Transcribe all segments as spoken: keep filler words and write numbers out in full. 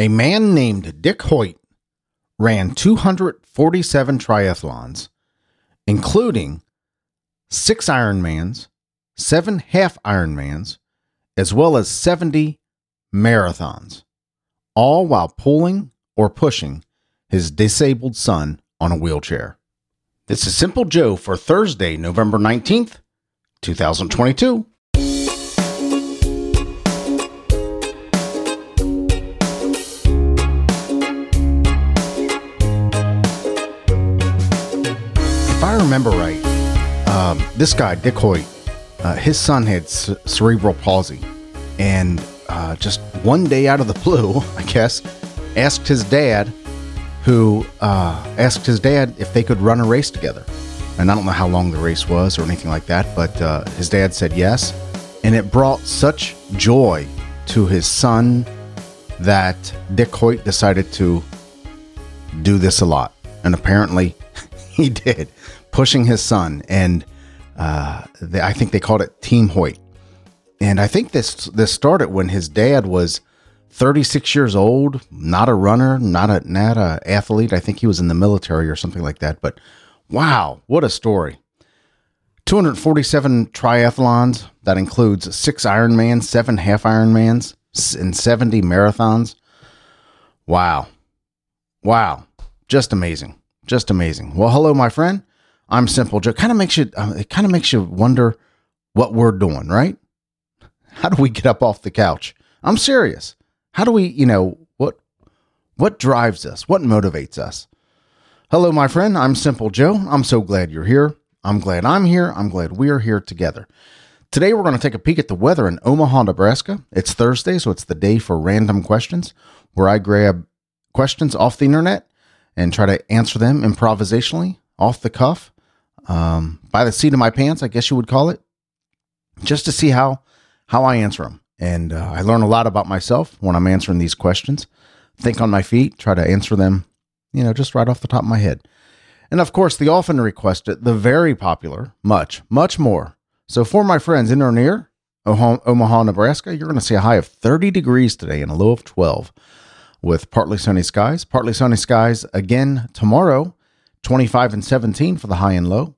A man named Dick Hoyt ran two hundred forty-seven triathlons, including six Ironmans, seven half Ironmans, as well as seventy marathons, all while pulling or pushing his disabled son on a wheelchair. This is Simple Joe for Thursday, November nineteenth, twenty twenty-two. If I remember right, uh, this guy, Dick Hoyt, uh, his son had c- cerebral palsy, and uh, just one day out of the blue, I guess, asked his dad who uh, asked his dad if they could run a race together. And I don't know how long the race was or anything like that, but uh, his dad said yes. And it brought such joy to his son that Dick Hoyt decided to do this a lot. And apparently he did, pushing his son. And uh, they, I think they called it Team Hoyt. And I think this this started when his dad was thirty-six years old, not a runner, not a not a athlete. I think he was in the military or something like that. But wow, what a story. two hundred forty-seven triathlons. That includes six Ironmans, seven half Ironmans, and seventy marathons. Wow. Wow. Just amazing. Just amazing. Well, hello, my friend. I'm Simple Joe. Kind of makes you, uh, it kind of makes you wonder what we're doing, right? How do we get up off the couch? I'm serious. How do we, you know, what, what drives us? What motivates us? Hello, my friend. I'm Simple Joe. I'm so glad you're here. I'm glad I'm here. I'm glad we're here together. Today, we're going to take a peek at the weather in Omaha, Nebraska. It's Thursday, so it's the day for random questions, where I grab questions off the internet and try to answer them improvisationally, off the cuff, um, by the seat of my pants, I guess you would call it, just to see how, how I answer them. And uh, I learn a lot about myself when I'm answering these questions. Think on my feet, try to answer them, you know, just right off the top of my head. And of course, the often requested, the very popular, much, much more. So for my friends in or near Omaha, Nebraska, you're going to see a high of thirty degrees today and a low of twelve with partly sunny skies. Partly sunny skies again tomorrow, twenty-five and seventeen for the high and low.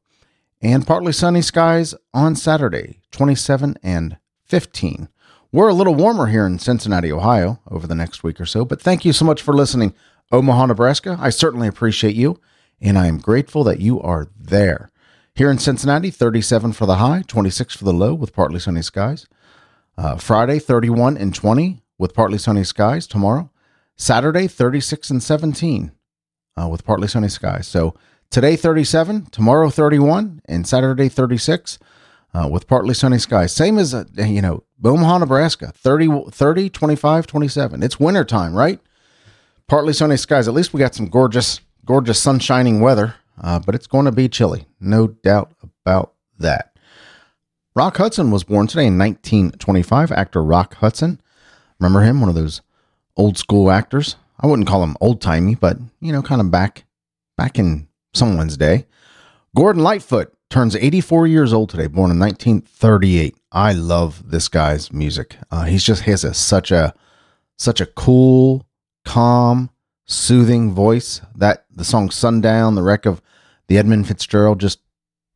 And partly sunny skies on Saturday, twenty-seven and fifteen. We're a little warmer here in Cincinnati, Ohio, over the next week or so, but thank you so much for listening, Omaha, Nebraska. I certainly appreciate you, and I am grateful that you are there. Here in Cincinnati, thirty-seven for the high, twenty-six for the low with partly sunny skies. Uh, Friday, thirty-one and twenty with partly sunny skies tomorrow. Saturday, thirty-six and seventeen uh, with partly sunny skies. So today, thirty-seven, tomorrow, thirty-one, and Saturday, thirty-six. Uh, with partly sunny skies, same as, uh, you know, Omaha, Nebraska, thirty, thirty, twenty-five, twenty-seven. It's winter time, right? Partly sunny skies. At least we got some gorgeous, gorgeous sun shining weather, uh, but it's going to be chilly. No doubt about that. Rock Hudson was born today in nineteen twenty-five. Actor Rock Hudson. Remember him? One of those old school actors. I wouldn't call him old timey, but, you know, kind of back, back in someone's day. Gordon Lightfoot turns eighty-four years old today, born in nineteen thirty-eight. I love this guy's music. Uh, he's just he has a, such a such a cool, calm, soothing voice. That the song "Sundown," "The Wreck of the Edmund Fitzgerald," just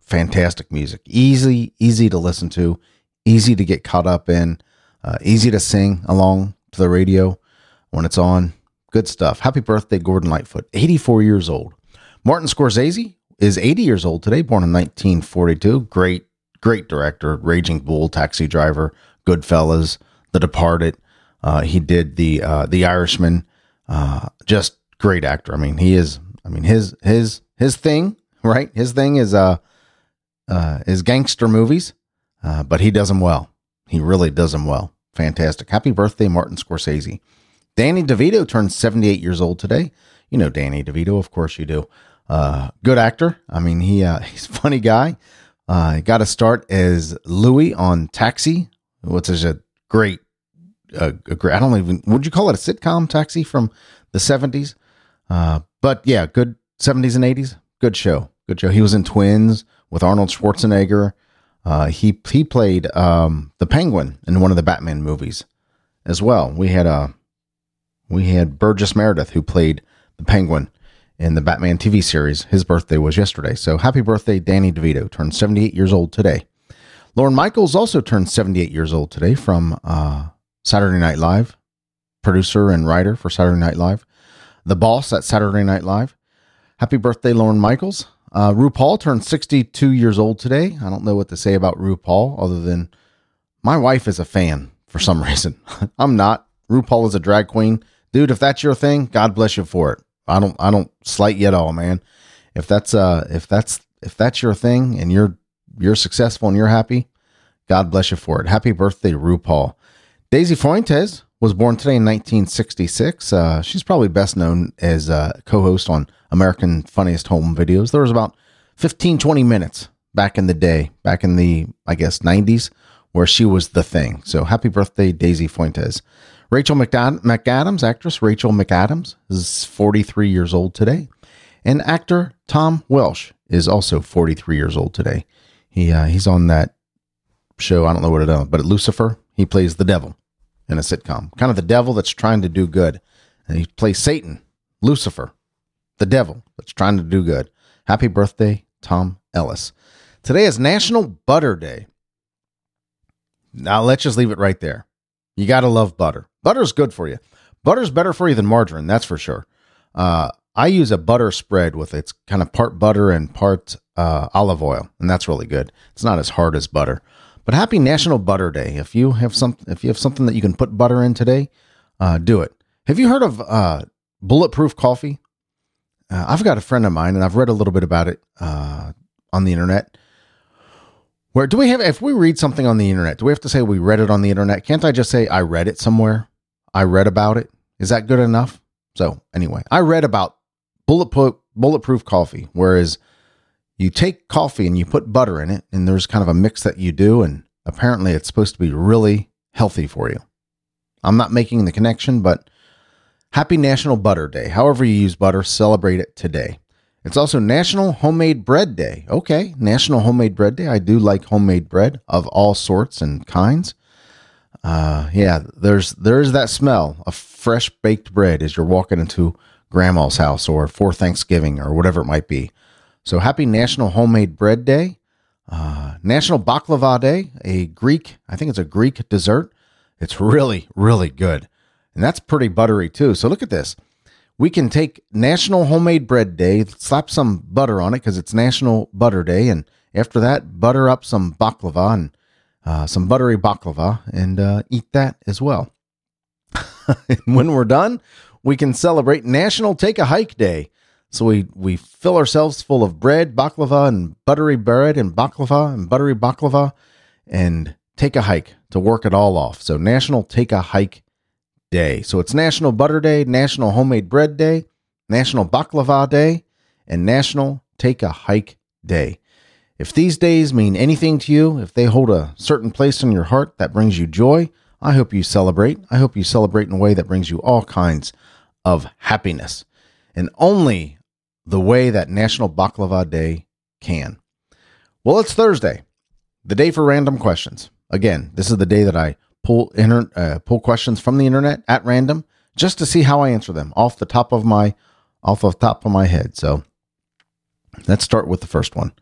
fantastic music. Easy, easy to listen to, easy to get caught up in, uh, easy to sing along to the radio when it's on. Good stuff. Happy birthday, Gordon Lightfoot, eighty-four years old. Martin Scorsese is eighty years old today, born in nineteen forty-two. Great, great director. Raging Bull, Taxi Driver, Goodfellas, The Departed. Uh, he did the uh, the Irishman. Uh, just great actor. I mean, he is. I mean, his his his thing, right? His thing is uh, uh is gangster movies, uh, but he does them well. He really does them well. Fantastic. Happy birthday, Martin Scorsese. Danny DeVito turns seventy-eight years old today. You know Danny DeVito, of course you do. Uh, good actor. I mean, he, uh, he's a funny guy. Uh, he got to start as Louie on Taxi, which is a great, uh, a great, I don't even, would you call it a sitcom, Taxi, from the seventies? Uh, but yeah, good seventies and eighties. Good show. Good show. He was in Twins with Arnold Schwarzenegger. Uh, he, he played, um, the Penguin in one of the Batman movies as well. We had, uh, we had Burgess Meredith, who played the Penguin in the Batman T V series. His birthday was yesterday. So happy birthday, Danny DeVito. Turned seventy-eight years old today. Lorne Michaels also turned seventy-eight years old today from uh, Saturday Night Live, producer and writer for Saturday Night Live, the boss at Saturday Night Live. Happy birthday, Lorne Michaels. Uh, RuPaul turned sixty-two years old today. I don't know what to say about RuPaul other than my wife is a fan for some reason. I'm not. RuPaul is a drag queen. Dude, if that's your thing, God bless you for it. I don't, I don't slight you at all, man. If that's, uh, if that's, if that's your thing and you're, you're successful and you're happy, God bless you for it. Happy birthday, RuPaul. Daisy Fuentes was born today in nineteen sixty-six. Uh, she's probably best known as a co-host on American Funniest Home Videos. There was about fifteen, twenty minutes back in the day, back in the, I guess, nineties, where she was the thing. So happy birthday, Daisy Fuentes. Rachel McAdams, actress Rachel McAdams, is forty-three years old today. And actor Tom Welsh is also forty-three years old today. He uh, he's on that show, I don't know what it is, but at Lucifer, he plays the devil in a sitcom. Kind of the devil that's trying to do good. And he plays Satan, Lucifer, the devil that's trying to do good. Happy birthday, Tom Ellis. Today is National Butter Day. Now, let's just leave it right there. You got to love butter. Butter's good for you. Butter's better for you than margarine, that's for sure. Uh, I use a butter spread with it's kind of part butter and part uh, olive oil, and that's really good. It's not as hard as butter. But happy National Butter Day. If you have some, if you have something that you can put butter in today, uh, do it. Have you heard of uh, bulletproof coffee? Uh, I've got a friend of mine, and I've read a little bit about it uh, on the internet. Where do we have, if we read something on the internet, do we have to say we read it on the internet? Can't I just say I read it somewhere? I read about it. Is that good enough? So anyway, I read about bulletproof, bulletproof coffee, whereas you take coffee and you put butter in it and there's kind of a mix that you do. And apparently it's supposed to be really healthy for you. I'm not making the connection, but happy National Butter Day. However you use butter, celebrate it today. It's also National Homemade Bread Day. Okay, National Homemade Bread Day. I do like homemade bread of all sorts and kinds. Uh, yeah, there's there's that smell of fresh baked bread as you're walking into Grandma's house or for Thanksgiving or whatever it might be. So happy National Homemade Bread Day. Uh, National Baklava Day, a Greek, I think it's a Greek dessert. It's really, really good. And that's pretty buttery too. So look at this. We can take National Homemade Bread Day, slap some butter on it because it's National Butter Day. And after that, butter up some baklava and uh, some buttery baklava and uh, eat that as well. And when we're done, we can celebrate National Take a Hike Day. So we, we fill ourselves full of bread, baklava and buttery bread and baklava and buttery baklava and take a hike to work it all off. So National Take a Hike Day. So it's National Butter Day, National Homemade Bread Day, National Baklava Day, and National Take a Hike Day. If these days mean anything to you, if they hold a certain place in your heart that brings you joy, I hope you celebrate. I hope you celebrate in a way that brings you all kinds of happiness. And only the way that National Baklava Day can. Well, it's Thursday, the day for random questions. Again, this is the day that I Pull, inter, uh, pull questions from the internet at random just to see how I answer them off the top of my, off the top of my head. So let's start with the first one.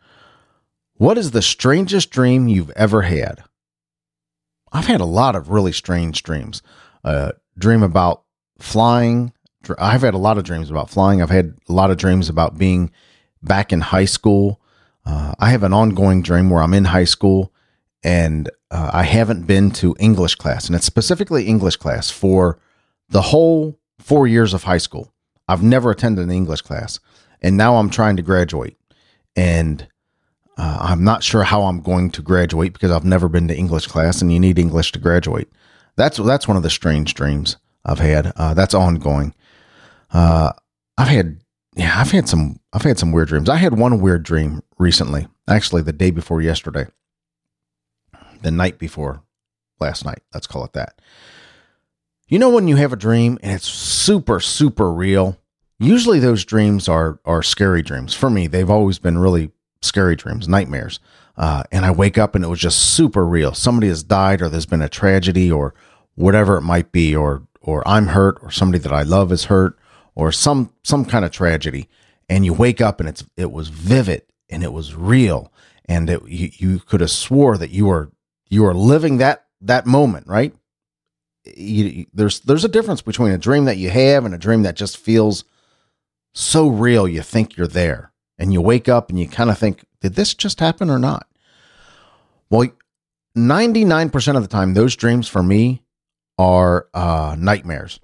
What is the strangest dream you've ever had? I've had a lot of really strange dreams. Uh, dream about flying. I've had a lot of dreams about flying. I've had a lot of dreams about being back in high school. Uh, I have an ongoing dream where I'm in high school and Uh, I haven't been to English class, and it's specifically English class for the whole four years of high school. I've never attended an English class, and now I'm trying to graduate, and uh, I'm not sure how I'm going to graduate because I've never been to English class, and you need English to graduate. That's that's one of the strange dreams I've had. Uh, that's ongoing. Uh, I've had yeah, I've had some I've had some weird dreams. I had one weird dream recently, actually the day before yesterday. The night before last night, let's call it that. You know, when you have a dream and it's super, super real, usually those dreams are, are scary dreams. For me, they've always been really scary dreams, nightmares. Uh, and I wake up and it was just super real. Somebody has died or there's been a tragedy or whatever it might be, or, or I'm hurt, or somebody that I love is hurt, or some some kind of tragedy, and you wake up and it's it was vivid and it was real, and it, you, you could have swore that you were you were living that that moment, right? You, there's there's a difference between a dream that you have and a dream that just feels so real you think you're there, and you wake up and you kind of think, did this just happen or not? Well, ninety-nine percent of the time, those dreams for me are uh, nightmares.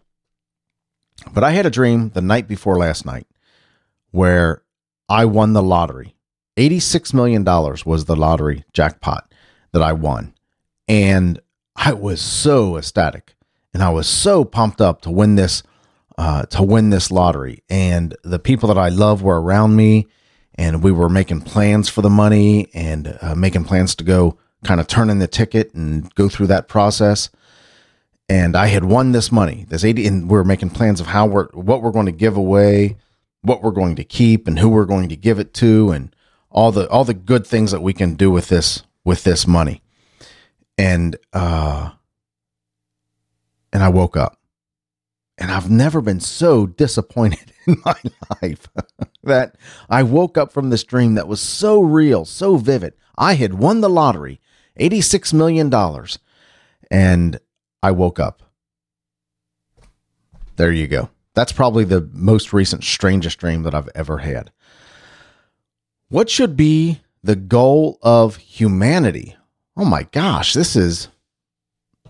But I had a dream the night before last night where I won the lottery. eighty-six million dollars was the lottery jackpot that I won. And I was so ecstatic, and I was so pumped up to win this, uh, to win this lottery. And the people that I love were around me, and we were making plans for the money, and uh, making plans to go kind of turn in the ticket and go through that process. And I had won this money, this eighty, and we were making plans of how we're, what we're going to give away, what we're going to keep, and who we're going to give it to, and all the, all the good things that we can do with this, with this money. And, uh, and I woke up, and I've never been so disappointed in my life that I woke up from this dream that was so real, so vivid. I had won the lottery, eighty-six million dollars, and I woke up. There you go. That's probably the most recent strangest dream that I've ever had. What should be the goal of humanity? Oh my gosh, this is,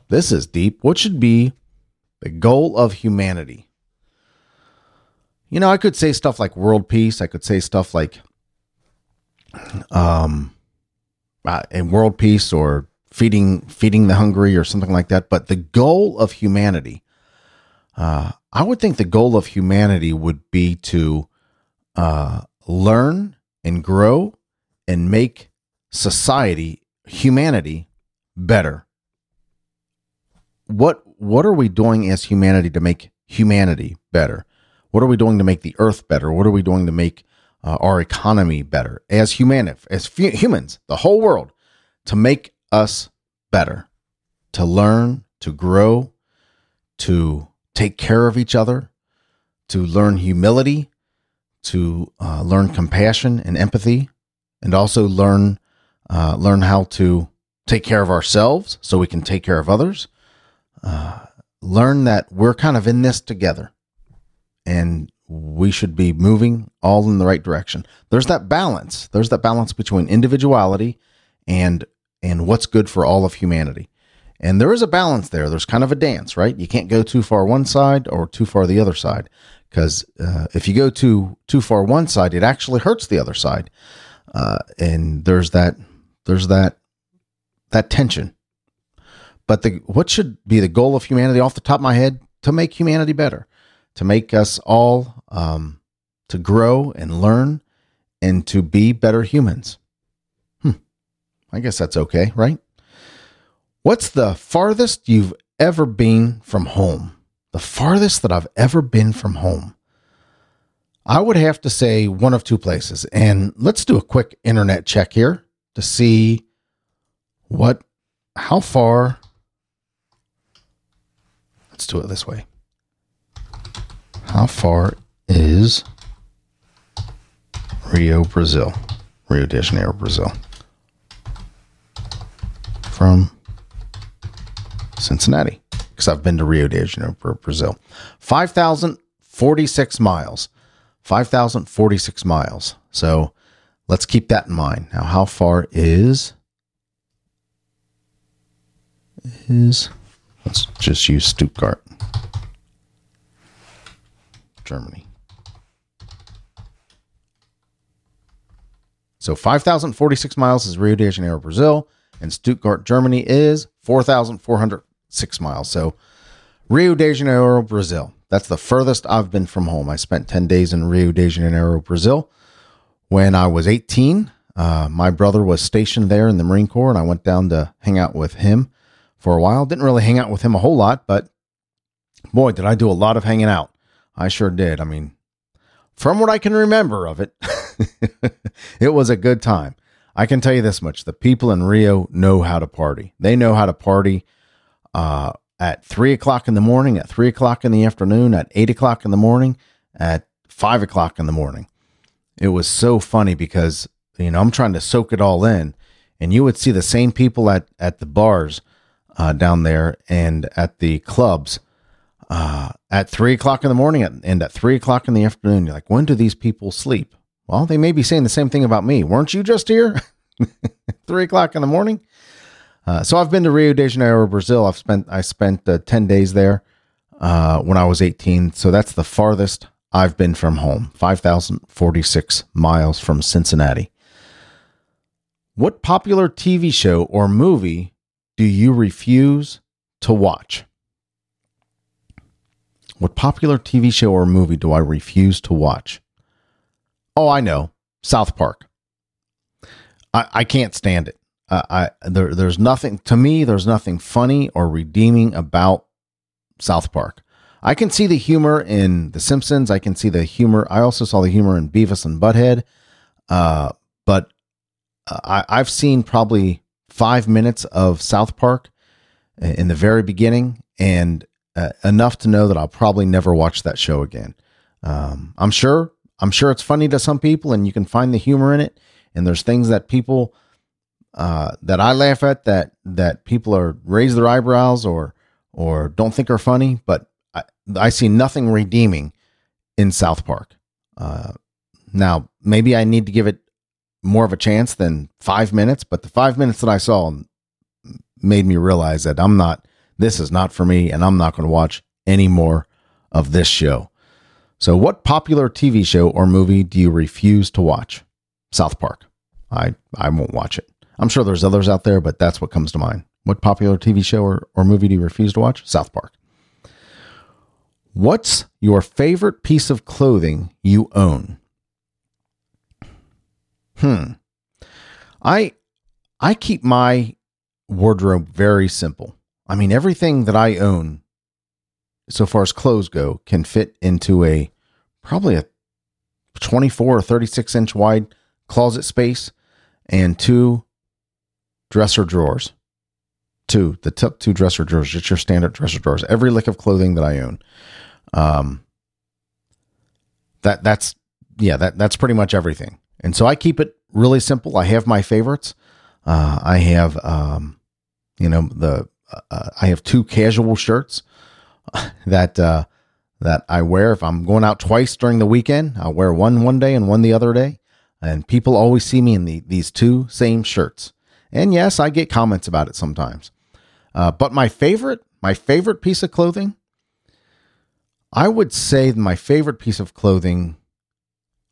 this is deep. What should be the goal of humanity? You know, I could say stuff like world peace. I could say stuff like, um, uh, and world peace, or feeding, feeding the hungry, or something like that. But the goal of humanity, uh, I would think the goal of humanity would be to, uh, learn and grow and make society, humanity, better. What what are we doing as humanity to make humanity better? What are we doing to make the earth better? What are we doing to make uh, our economy better? As human, as fu- humans, the whole world, to make us better, to learn, to grow, to take care of each other, to learn humility, to uh, learn compassion and empathy, and also learn Uh, learn how to take care of ourselves so we can take care of others. Uh, learn that we're kind of in this together, and we should be moving all in the right direction. There's that balance. There's that balance between individuality and, and what's good for all of humanity. And there is a balance there. There's kind of a dance, right? You can't go too far one side or too far the other side, because uh, if you go too, too far one side, it actually hurts the other side. Uh, and there's that, There's that that tension. But the what should be the goal of humanity off the top of my head? To make humanity better, to make us all um, to grow and learn and to be better humans. Hmm. I guess that's okay, right? What's the farthest you've ever been from home? The farthest that I've ever been from home. I would have to say one of two places. And let's do a quick internet check here to see what, how far, let's do it this way. How far is Rio, Brazil, Rio de Janeiro, Brazil, from Cincinnati? Because I've been to Rio de Janeiro, Brazil. five thousand forty-six miles, five thousand forty-six miles. So let's keep that in mind. Now, how far is, is, let's just use Stuttgart, Germany. So five thousand forty-six miles is Rio de Janeiro, Brazil, and Stuttgart, Germany is four thousand four hundred six miles. So Rio de Janeiro, Brazil. That's the furthest I've been from home. I spent ten days in Rio de Janeiro, Brazil. When I was eighteen, uh, my brother was stationed there in the Marine Corps, and I went down to hang out with him for a while. Didn't really hang out with him a whole lot, but boy, did I do a lot of hanging out. I sure did. I mean, from what I can remember of it, it was a good time. I can tell you this much. The people in Rio know how to party. They know how to party uh, at three o'clock in the morning, at three o'clock in the afternoon, at eight o'clock in the morning, at five o'clock in the morning. It was so funny because, you know, I'm trying to soak it all in, and you would see the same people at, at the bars uh, down there and at the clubs uh, at three o'clock in the morning and at three o'clock in the afternoon. You're like, when do these people sleep? Well, they may be saying the same thing about me. Weren't you just here? Three o'clock in the morning. Uh, so I've been to Rio de Janeiro, Brazil. I've spent, I spent uh, ten days there uh, when I was eighteen. So that's the farthest I've been from home. five thousand forty-six miles from Cincinnati. What popular T V show or movie do you refuse to watch? What popular T V show or movie do I refuse to watch? Oh, I know. South Park. I, I can't stand it. Uh, I there, there's nothing to me. There's nothing funny or redeeming about South Park. I can see the humor in The Simpsons. I can see the humor. I also saw the humor in Beavis and Butthead. Uh, but uh, I, I've seen probably five minutes of South Park in the very beginning, and uh, enough to know that I'll probably never watch that show again. Um, I'm sure. I'm sure it's funny to some people, and you can find the humor in it. And there's things that people uh, that I laugh at that, that people are raise their eyebrows or, or don't think are funny, but I, I see nothing redeeming in South Park. Uh, now maybe I need to give it more of a chance than five minutes, but the five minutes that I saw made me realize that I'm not, this is not for me, and I'm not going to watch any more of this show. So what popular T V show or movie do you refuse to watch? South Park. I, I won't watch it. I'm sure there's others out there, but that's what comes to mind. What popular T V show or, or movie do you refuse to watch? South Park. What's your favorite piece of clothing you own? Hmm. I, I keep my wardrobe very simple. I mean, everything that I own, so far as clothes go, can fit into a, probably a twenty-four or thirty-six inch wide closet space and two dresser drawers. Two, the top two dresser drawers, just your standard dresser drawers. Every lick of clothing that I own. Um, that that's, yeah, that that's pretty much everything. And so I keep it really simple. I have my favorites. Uh, I have, um, you know, the, uh, I have two casual shirts that, uh, that I wear. If I'm going out twice during the weekend, I'll wear one one day and one the other day. And people always see me in the, these two same shirts. And yes, I get comments about it sometimes. Uh, but my favorite, my favorite piece of clothing, I would say my favorite piece of clothing,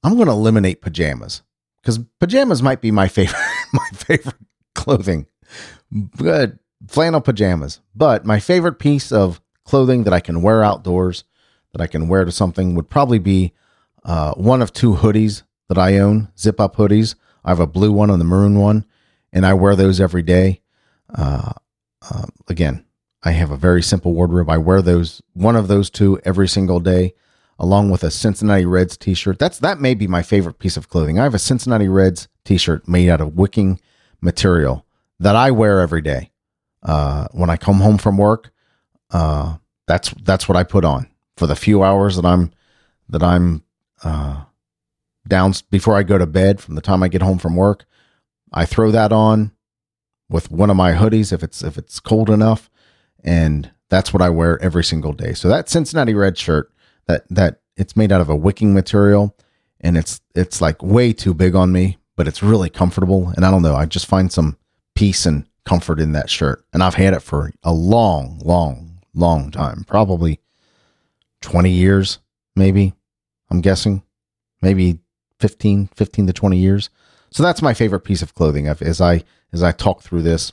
I'm going to eliminate pajamas, because pajamas might be my favorite, my favorite clothing, but flannel pajamas. But my favorite piece of clothing that I can wear outdoors, that I can wear to something, would probably be uh, one of two hoodies that I own, zip up hoodies. I have a blue one and the maroon one, and I wear those every day. Uh, uh, again, I have a very simple wardrobe. I wear those, one of those two, every single day, along with a Cincinnati Reds t-shirt. That's, that may be my favorite piece of clothing. I have a Cincinnati Reds t-shirt made out of wicking material that I wear every day. Uh, when I come home from work, uh, that's, that's what I put on for the few hours that I'm, that I'm, uh, down before I go to bed. From the time I get home from work, I throw that on with one of my hoodies, if it's, if it's cold enough, and that's what I wear every single day. So that Cincinnati Red shirt, that, that it's made out of a wicking material, and it's, it's like way too big on me, but it's really comfortable. And I don't know, I just find some peace and comfort in that shirt. And I've had it for a long, long, long time, probably twenty years, maybe, I'm guessing, maybe fifteen to twenty years. So that's my favorite piece of clothing. I've, as I, as I talk through this,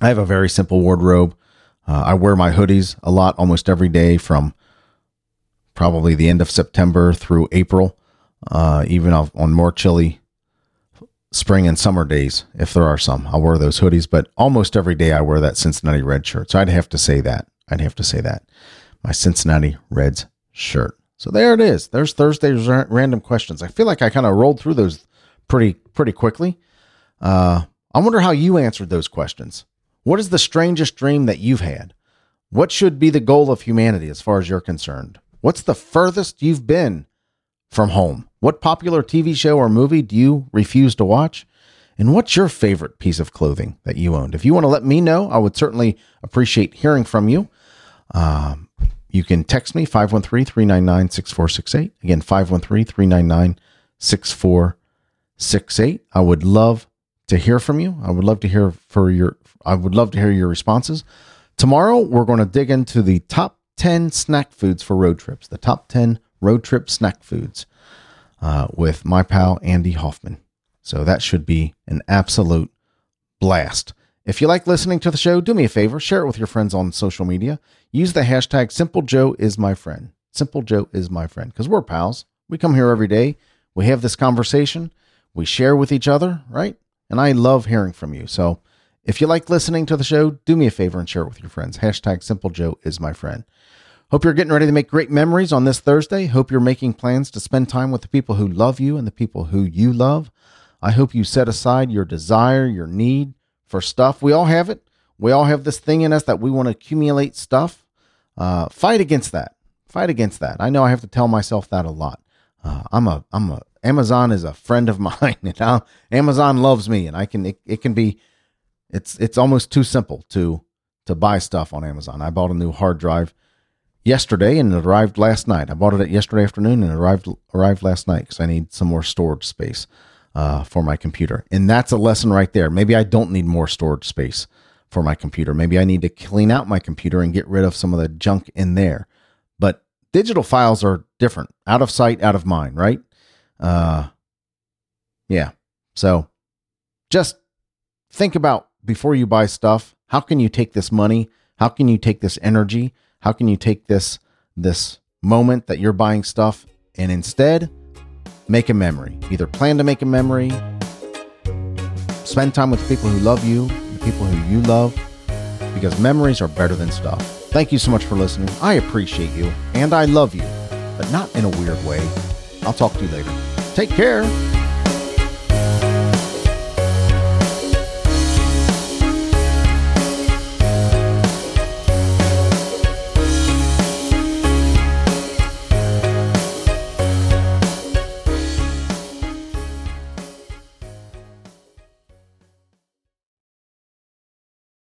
I have a very simple wardrobe. Uh, I wear my hoodies a lot, almost every day, from probably the end of September through April, uh, even on more chilly spring and summer days. If there are some, I'll wear those hoodies, but almost every day I wear that Cincinnati Red shirt. So I'd have to say that I'd have to say that my Cincinnati Reds shirt. So there it is. There's Thursday's random questions. I feel like I kind of rolled through those pretty, pretty quickly. Uh, I wonder how you answered those questions. What is the strangest dream that you've had? What should be the goal of humanity as far as you're concerned? What's the furthest you've been from home? What popular T V show or movie do you refuse to watch? And what's your favorite piece of clothing that you owned? If you want to let me know, I would certainly appreciate hearing from you. Um, you can text me five one three, three nine nine, six four six eight. Again, five one three, three nine nine, six four six eight. I would love to hear from you. I would love to hear for your, I would love to hear your responses. Tomorrow, we're going to dig into the top ten snack foods for road trips, the top ten road trip snack foods uh, with my pal, Andy Hoffman. So that should be an absolute blast. If you like listening to the show, do me a favor, share it with your friends on social media. Use the hashtag SimpleJoeIsMyFriend. SimpleJoeIsMyFriend, because we're pals. We come here every day. We have this conversation. We share with each other, right? And I love hearing from you. So if you like listening to the show, do me a favor and share it with your friends. Hashtag SimpleJoeIsMyFriend. Hope you're getting ready to make great memories on this Thursday. Hope you're making plans to spend time with the people who love you and the people who you love. I hope you set aside your desire, your need for stuff. We all have it. We all have this thing in us that we want to accumulate stuff. Uh, fight against that. Fight against that. I know I have to tell myself that a lot. Uh, I'm a, I'm a, Amazon is a friend of mine, and I'll, Amazon loves me, and I can, it, it can be, it's, it's almost too simple to, to buy stuff on Amazon. I bought a new hard drive yesterday and it arrived last night. I bought it yesterday afternoon and it arrived, arrived last night because I need some more storage space. Uh, for my computer. And that's a lesson right there. Maybe I don't need more storage space for my computer. Maybe I need to clean out my computer and get rid of some of the junk in there. But digital files are different. Out of sight, out of mind, right? Uh, yeah. So just think about before you buy stuff, how can you take this money? How can you take this energy? How can you take this, this moment that you're buying stuff and instead make a memory, either plan to make a memory, spend time with people who love you, the people who you love, because memories are better than stuff. Thank you so much for listening. I appreciate you and I love you, but not in a weird way. I'll talk to you later. Take care.